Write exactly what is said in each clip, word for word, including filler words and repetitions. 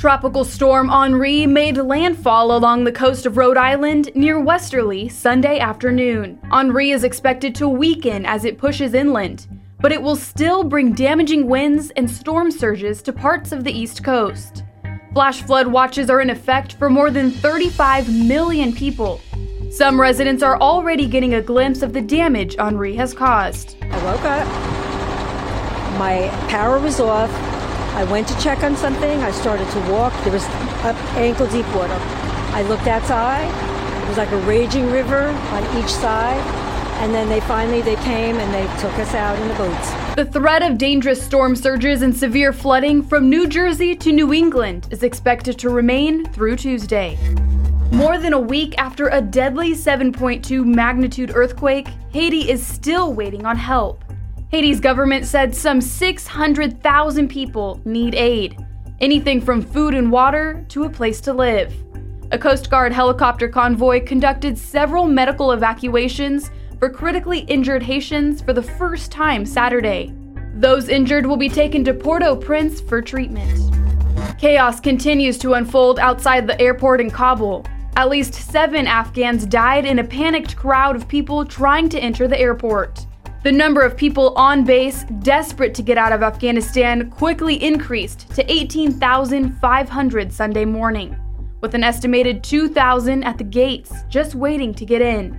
Tropical storm Henri made landfall along the coast of Rhode Island near Westerly Sunday afternoon. Henri is expected to weaken as it pushes inland, but it will still bring damaging winds and storm surges to parts of the East Coast. Flash flood watches are in effect for more than thirty-five million people. Some residents are already getting a glimpse of the damage Henri has caused. I woke up, my power was off, I went to check on something, I started to walk, there was up ankle deep water. I looked outside, it was like a raging river on each side, and then they finally, they came and they took us out in the boats. The threat of dangerous storm surges and severe flooding from New Jersey to New England is expected to remain through Tuesday. More than a week after a deadly seven point two magnitude earthquake, Haiti is still waiting on help. Haiti's government said some six hundred thousand people need aid, anything from food and water to a place to live. A Coast Guard helicopter convoy conducted several medical evacuations for critically injured Haitians for the first time Saturday. Those injured will be taken to Port-au-Prince for treatment. Chaos continues to unfold outside the airport in Kabul. At least seven Afghans died in a panicked crowd of people trying to enter the airport. The number of people on base desperate to get out of Afghanistan quickly increased to eighteen thousand five hundred Sunday morning, with an estimated two thousand at the gates just waiting to get in.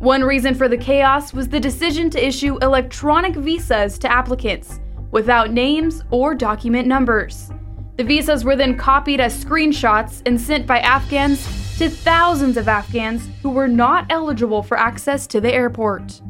One reason for the chaos was the decision to issue electronic visas to applicants without names or document numbers. The visas were then copied as screenshots and sent by Afghans to thousands of Afghans who were not eligible for access to the airport.